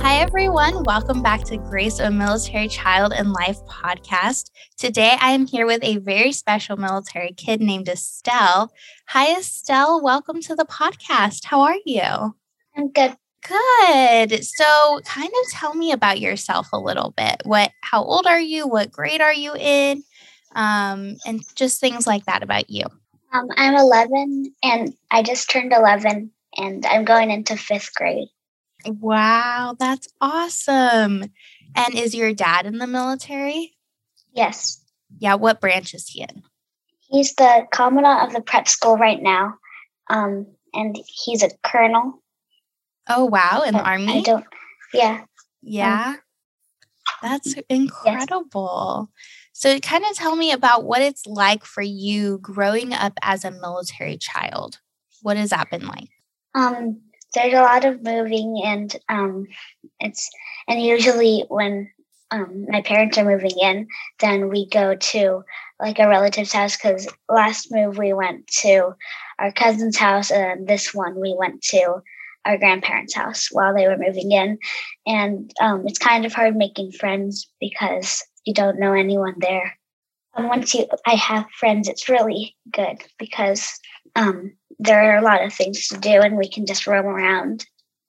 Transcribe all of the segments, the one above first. Hi everyone, welcome back to Grace, a Military Child and Life podcast. Today I am here with a very special military kid named Estelle. Hi Estelle, welcome to the podcast. How are you? I'm good. Good. So kind of tell me about yourself a little bit. How old are you? What grade are you in? And just things like that about you. I'm 11 and I just turned 11 and I'm going into fifth grade. Wow, that's awesome. And is your dad in the military? Yes. Yeah, what branch is he in? He's the commandant of the prep school right now, and he's a colonel. Oh, wow, in the Army? Yeah. Yeah? That's incredible. Yes. So kind of tell me about what it's like for you growing up as a military child. What has that been like? There's a lot of moving, and usually when my parents are moving in, then we go to like a relative's house, because last move we went to our cousin's house, and this one we went to our grandparents' house while they were moving in. And it's kind of hard making friends because you don't know anyone there. And once I have friends, it's really good because there are a lot of things to do and we can just roam around.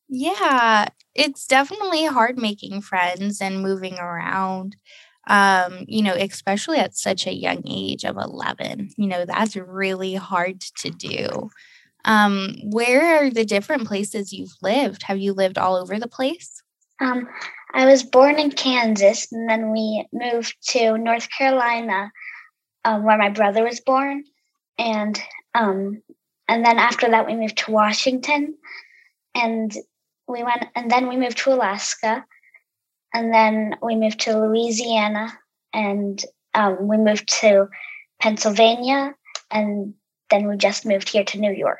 Yeah, it's definitely hard making friends and moving around, especially at such a young age of 11. You know, that's really hard to do. Where are the different places you've lived? Have you lived all over the place? I was born in Kansas, and then we moved to North Carolina, where my brother was born. And then after that, we moved to Washington, and then we moved to Alaska, and then we moved to Louisiana, and we moved to Pennsylvania, and then we just moved here to New York.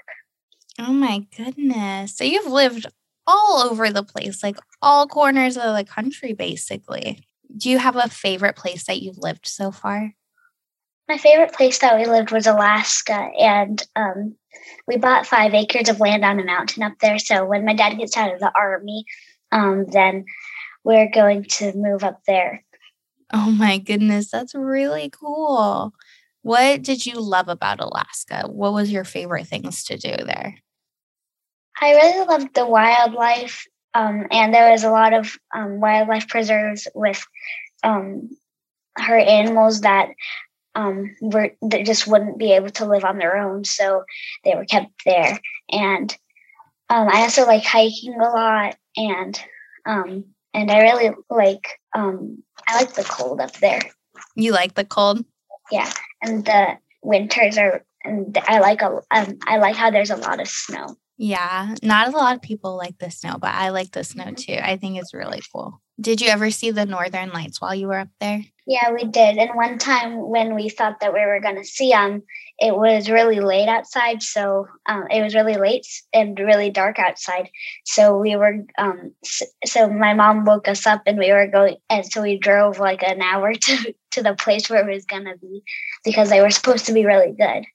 Oh my goodness. So you've lived all over the place, like all corners of the country, basically. Do you have a favorite place that you've lived so far? My favorite place that we lived was Alaska, and we bought 5 acres of land on a mountain up there. So when my dad gets out of the Army, then we're going to move up there. Oh my goodness, that's really cool. What did you love about Alaska? What was your favorite things to do there? I really loved the wildlife, and there was a lot of wildlife preserves with her animals that they just wouldn't be able to live on their own, so they were kept there. And I also like hiking a lot, and I really like the cold up there. You like the cold? Yeah, and the winters are, and I like how there's a lot of snow. Yeah, not a lot of people like the snow, but I like the snow too. I think it's really cool. Did you ever see the Northern Lights while you were up there? Yeah, we did. And one time when we thought that we were going to see them, it was really late outside. So it was really late and really dark outside. So we were, so my mom woke us up and we were going, and so we drove like an hour to the place where it was going to be because they were supposed to be really good.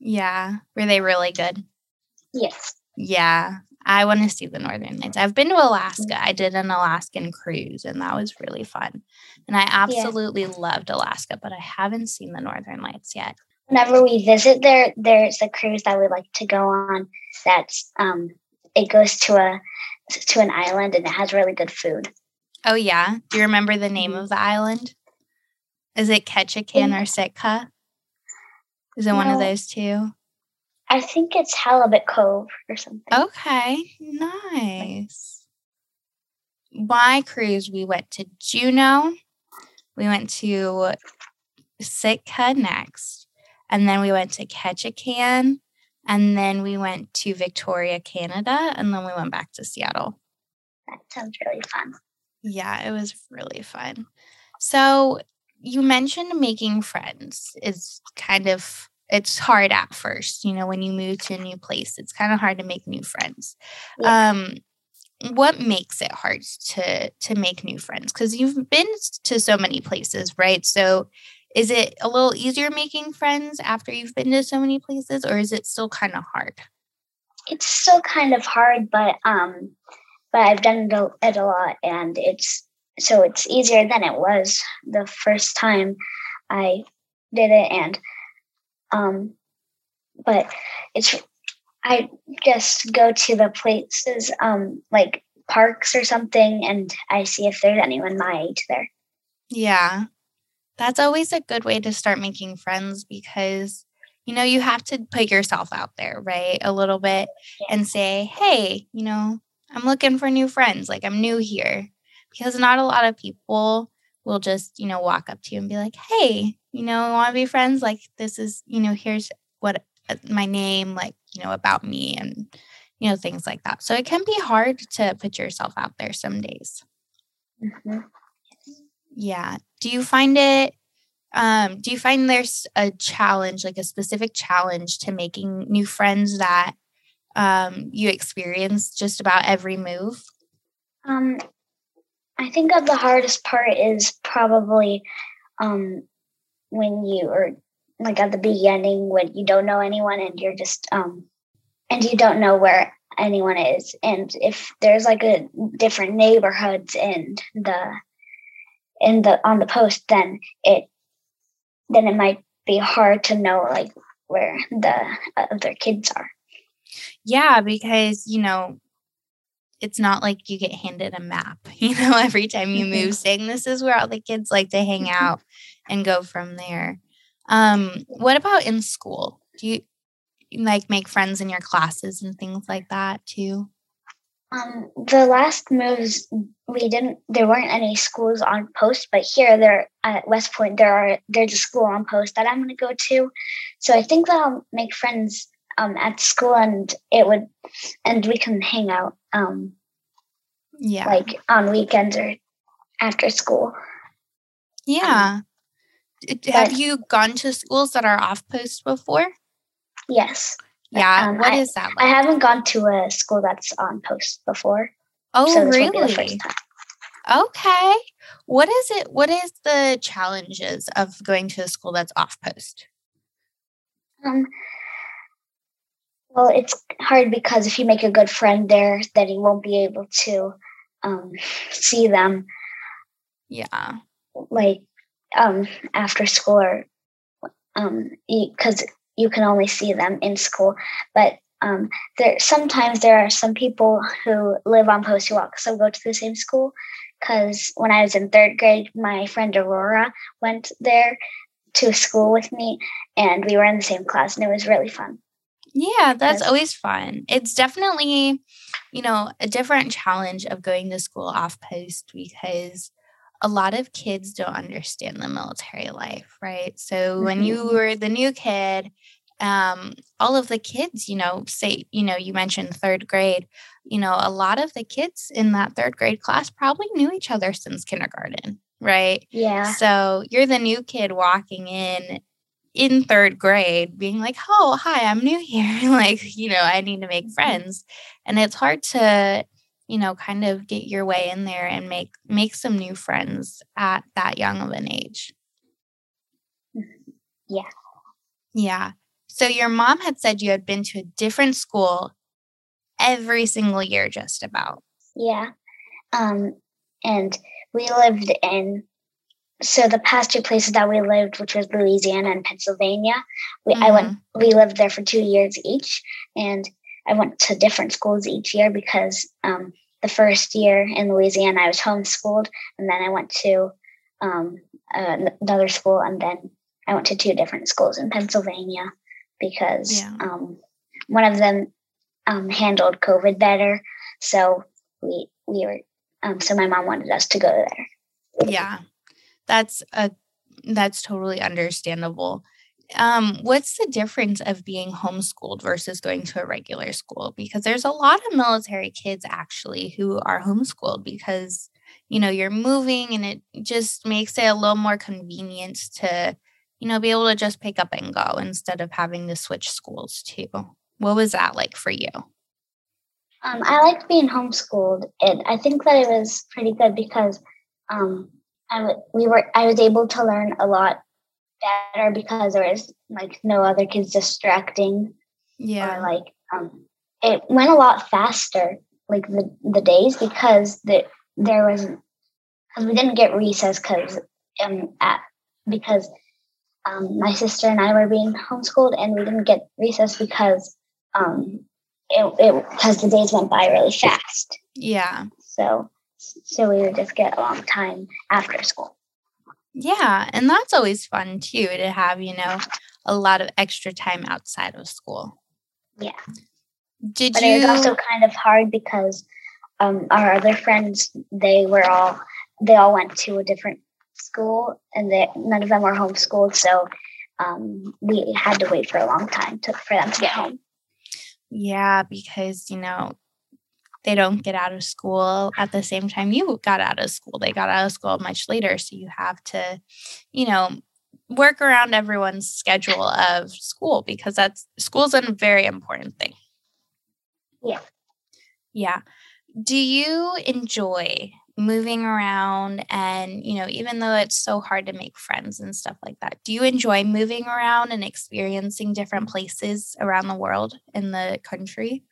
Yeah. Were they really good? Yes. Yeah, I want to see the Northern Lights. I've been to Alaska. I did an Alaskan cruise, and that was really fun. And I absolutely loved Alaska, but I haven't seen the Northern Lights yet. Whenever we visit there, there's a cruise that we like to go on. That's it goes to an island, and it has really good food. Oh yeah, do you remember the name of the island? Is it Ketchikan or Sitka? Is it one of those two? I think it's Halibut Cove or something. Okay, nice. My cruise, we went to Juneau. We went to Sitka next. And then we went to Ketchikan. And then we went to Victoria, Canada. And then we went back to Seattle. That sounds really fun. Yeah, it was really fun. So you mentioned making friends is kind of, it's hard at first, you know, when you move to a new place, it's kind of hard to make new friends. Yeah. What makes it hard to make new friends? Because you've been to so many places, right? So is it a little easier making friends after you've been to so many places, or is it still kind of hard? It's still kind of hard, but I've done it a lot, and it's easier than it was the first time I did it, and but it's. I just go to the places, like parks or something, and I see if there's anyone my age there. Yeah, that's always a good way to start making friends because, you know, you have to put yourself out there, right, a little bit and say, hey, you know, I'm looking for new friends. Like, I'm new here, because not a lot of people will just, you know, walk up to you and be like, hey, you know, want to be friends? Like, this is, you know, here's what my name, like, you know, about me and, you know, things like that. So it can be hard to put yourself out there some days. Mm-hmm. Yeah. Do you find there's a challenge, like a specific challenge to making new friends that you experience just about every move? I think that the hardest part is probably when you are, like, at the beginning when you don't know anyone and you're just and you don't know where anyone is, and if there's like a different neighborhoods in the on the post, then it might be hard to know like where the other kids are. Yeah, because, you know, it's not like you get handed a map, you know, every time you move saying this is where all the kids like to hang out and go from there. What about in school? Do you like make friends in your classes and things like that too? The last moves there weren't any schools on post, but here there at West Point there's a school on post that I'm going to go to. So I think that I'll make friends at school, and we can hang out like on weekends or after school. Yeah. Have you gone to schools that are off post before? Yes. Yeah. What is that like? I haven't gone to a school that's on post before. Oh, so really? Will be the first time. Okay. What is it? What is the challenges of going to a school that's off post? Well, it's hard because if you make a good friend there, then you won't be able to see them. Yeah. Like, after school, or because you can only see them in school. But there are some people who live on post who also go to the same school. Because when I was in third grade, my friend Aurora went there to school with me, and we were in the same class, and it was really fun. Yeah, that's always fun. It's definitely, you know, a different challenge of going to school off post because a lot of kids don't understand the military life, right? So when you were the new kid, all of the kids, you know, say, you know, you mentioned third grade, you know, a lot of the kids in that third grade class probably knew each other since kindergarten, right? Yeah. So you're the new kid walking in third grade being like, oh, hi, I'm new here. Like, you know, I need to make friends. And it's hard to, you know, kind of get your way in there and make some new friends at that young of an age. Yeah. Yeah. So your mom had said you had been to a different school every single year, just about. Yeah. And we lived in, so the past two places that we lived, which was Louisiana and Pennsylvania, we lived there for 2 years each, and I went to different schools each year because the first year in Louisiana, I was homeschooled, and then I went to another school, and then I went to two different schools in Pennsylvania because one of them handled COVID better, so so my mom wanted us to go there. Yeah, that's totally understandable. What's the difference of being homeschooled versus going to a regular school? Because there's a lot of military kids actually who are homeschooled because you know, you're moving, and it just makes it a little more convenient to, you know, be able to just pick up and go instead of having to switch schools too. What was that like for you? I liked being homeschooled. I think that it was pretty good because I was able to learn a lot better because there was like no other kids distracting. Yeah. Or like it went a lot faster, like the days, because we didn't get recess because my sister and I were being homeschooled, and we didn't get recess because the days went by really fast. Yeah. So we would just get a long time after school. Yeah, and that's always fun too, to have, you know, a lot of extra time outside of school. Yeah. But it was also kind of hard because our other friends, they all went to a different school, and none of them were homeschooled, so we had to wait for a long time for them to get home. Yeah, because, you know, they don't get out of school at the same time you got out of school. They got out of school much later. So you have to, you know, work around everyone's schedule of school, because school's a very important thing. Yeah. Yeah. Do you enjoy moving around and, you know, even though it's so hard to make friends and stuff like that, do you enjoy moving around and experiencing different places around the world and the country?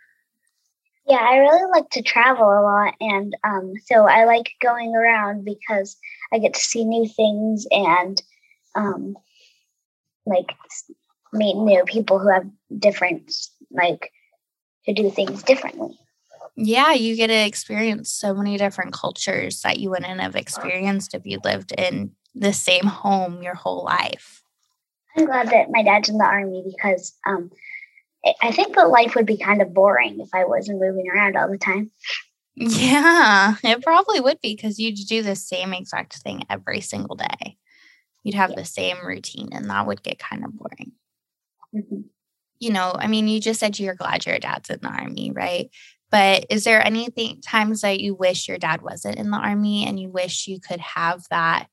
Yeah, I really like to travel a lot, and so I like going around because I get to see new things and like meet new people who have who do things differently. Yeah, you get to experience so many different cultures that you wouldn't have experienced if you lived in the same home your whole life. I'm glad that my dad's in the Army because I think that life would be kind of boring if I wasn't moving around all the time. Yeah, it probably would be, because you'd do the same exact thing every single day. You'd have the same routine, and that would get kind of boring. Mm-hmm. You know, I mean, you just said you're glad your dad's in the Army, right? But is there anything times that you wish your dad wasn't in the Army and you wish you could have that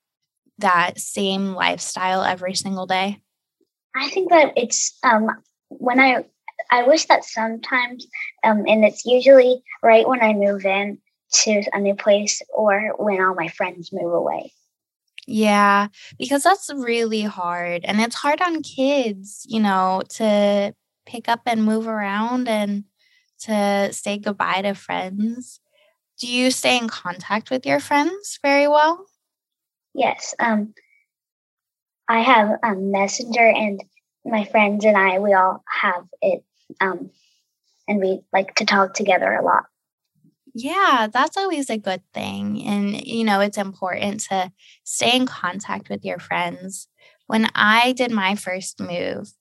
same lifestyle every single day? I think that it's when I wish that sometimes, and it's usually right when I move in to a new place or when all my friends move away. Yeah, because that's really hard, and it's hard on kids, you know, to pick up and move around and to say goodbye to friends. Do you stay in contact with your friends very well? Yes. I have a Messenger, and my friends and I, we all have it. And we like to talk together a lot. Yeah, that's always a good thing. And, you know, it's important to stay in contact with your friends. When I did my first move,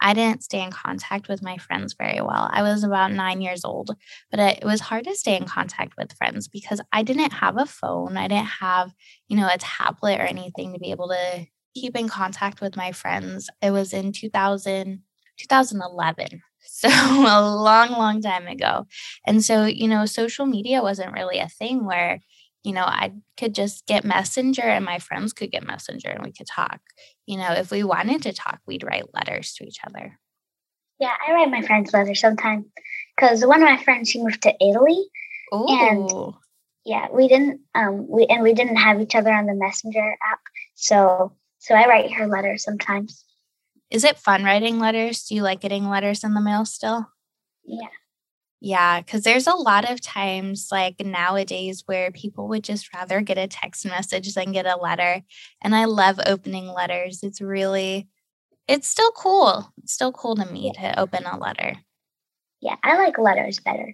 I didn't stay in contact with my friends very well. I was about 9 years old, but it was hard to stay in contact with friends because I didn't have a phone. I didn't have, you know, a tablet or anything to be able to keep in contact with my friends. It was in 2011. So a long, long time ago. And so, you know, social media wasn't really a thing where, you know, I could just get Messenger and my friends could get Messenger and we could talk. You know, if we wanted to talk, we'd write letters to each other. Yeah, I write my friends letters sometimes because one of my friends, she moved to Italy. Ooh. And yeah, we didn't have each other on the Messenger app. So I write her letters sometimes. Is it fun writing letters? Do you like getting letters in the mail still? Yeah. Yeah, because there's a lot of times like nowadays where people would just rather get a text message than get a letter. And I love opening letters. It's still cool. It's still cool to me to open a letter. Yeah, I like letters better.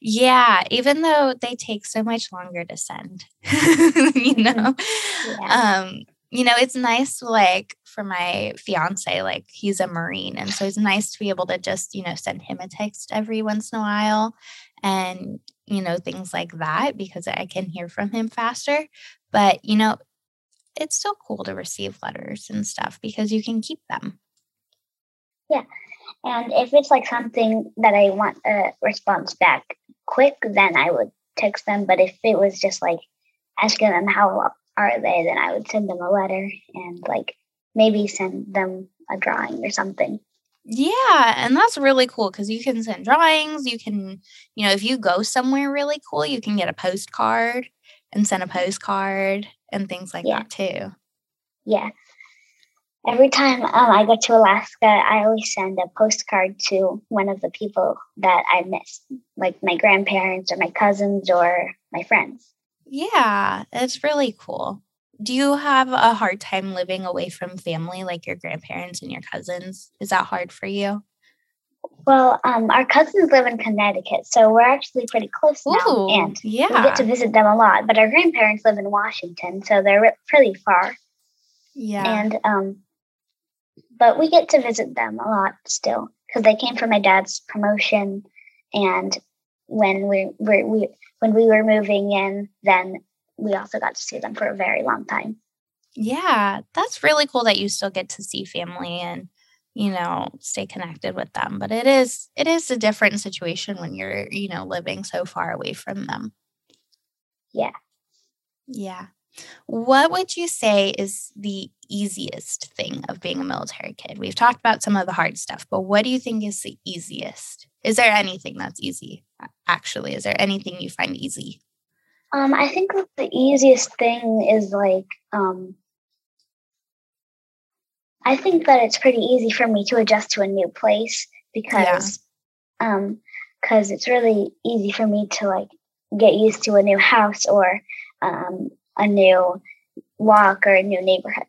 Yeah, even though they take so much longer to send, you know? Yeah. You know, it's nice, like, for my fiance, like, he's a Marine. And so it's nice to be able to just, you know, send him a text every once in a while and, you know, things like that, because I can hear from him faster. But, you know, it's still cool to receive letters and stuff because you can keep them. Yeah. And if it's, like, something that I want a response back quick, then I would text them. But if it was just, like, asking them how up are they, then I would send them a letter and maybe send them a drawing or something. Yeah, and that's really cool because you can send drawings. You can, if you go somewhere really cool, you can get a postcard and send a postcard and things like that too. Yeah. Every time I go to Alaska, I always send a postcard to one of the people that I miss, like my grandparents or my cousins or my friends. Yeah, it's really cool. Do you have a hard time living away from family, like your grandparents and your cousins? Is that hard for you? Well, our cousins live in Connecticut, so we're actually pretty close now, and we get to visit them a lot. But our grandparents live in Washington, so they're pretty far. Yeah, and but we get to visit them a lot still because they came for my dad's promotion, and when we were moving in, then we also got to see them for a very long time. Yeah, that's really cool that you still get to see family and, stay connected with them. But it is a different situation when you're, living so far away from them. Yeah. Yeah. What would you say is the easiest thing of being a military kid? We've talked about some of the hard stuff, but what do you think is the easiest? Is there anything that's easy? Actually, is there anything you find easy? I think the easiest thing is I think that it's pretty easy for me to adjust to a new place because cause it's really easy for me to get used to a new house or a new walk or a new neighborhood.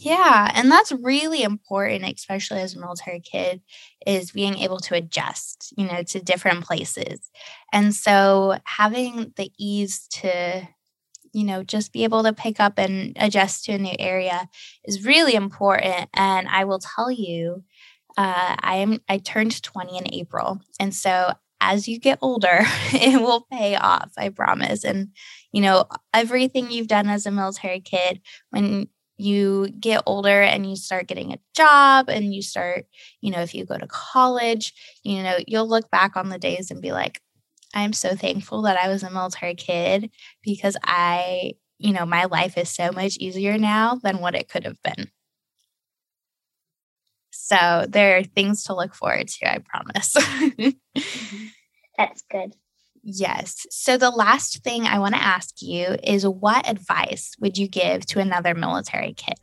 Yeah, and that's really important, especially as a military kid, is being able to adjust, to different places. And so having the ease to, just be able to pick up and adjust to a new area is really important. And I will tell you, I turned 20 in April. And so as you get older, it will pay off, I promise. And, everything you've done as a military kid, when you get older and you start getting a job and you start, if you go to college, you'll look back on the days and be like, I'm so thankful that I was a military kid because I, my life is so much easier now than what it could have been. So there are things to look forward to, I promise. That's good. Yes. So the last thing I want to ask you is what advice would you give to another military kid?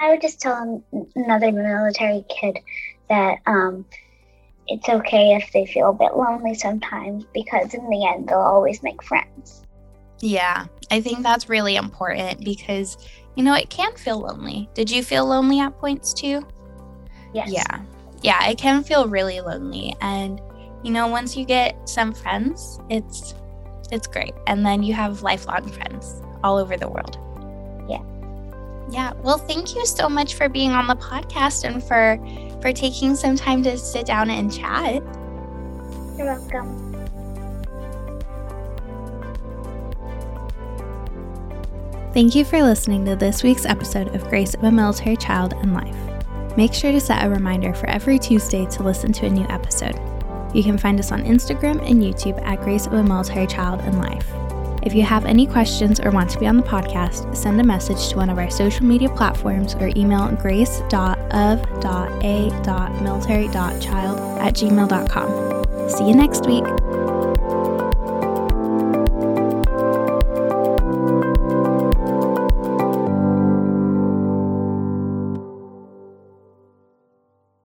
I would just tell another military kid that it's okay if they feel a bit lonely sometimes because in the end, they'll always make friends. Yeah, I think that's really important because, it can feel lonely. Did you feel lonely at points too? Yes. Yeah. Yeah, it can feel really lonely. And once you get some friends, it's great. And then you have lifelong friends all over the world. Yeah. Yeah. Well, thank you so much for being on the podcast and for taking some time to sit down and chat. You're welcome. Thank you for listening to this week's episode of Grace of a Military Child and Life. Make sure to set a reminder for every Tuesday to listen to a new episode. You can find us on Instagram and YouTube at Grace of a Military Child and Life. If you have any questions or want to be on the podcast, send a message to one of our social media platforms or email grace.of.a.military.child@gmail.com. See you next week.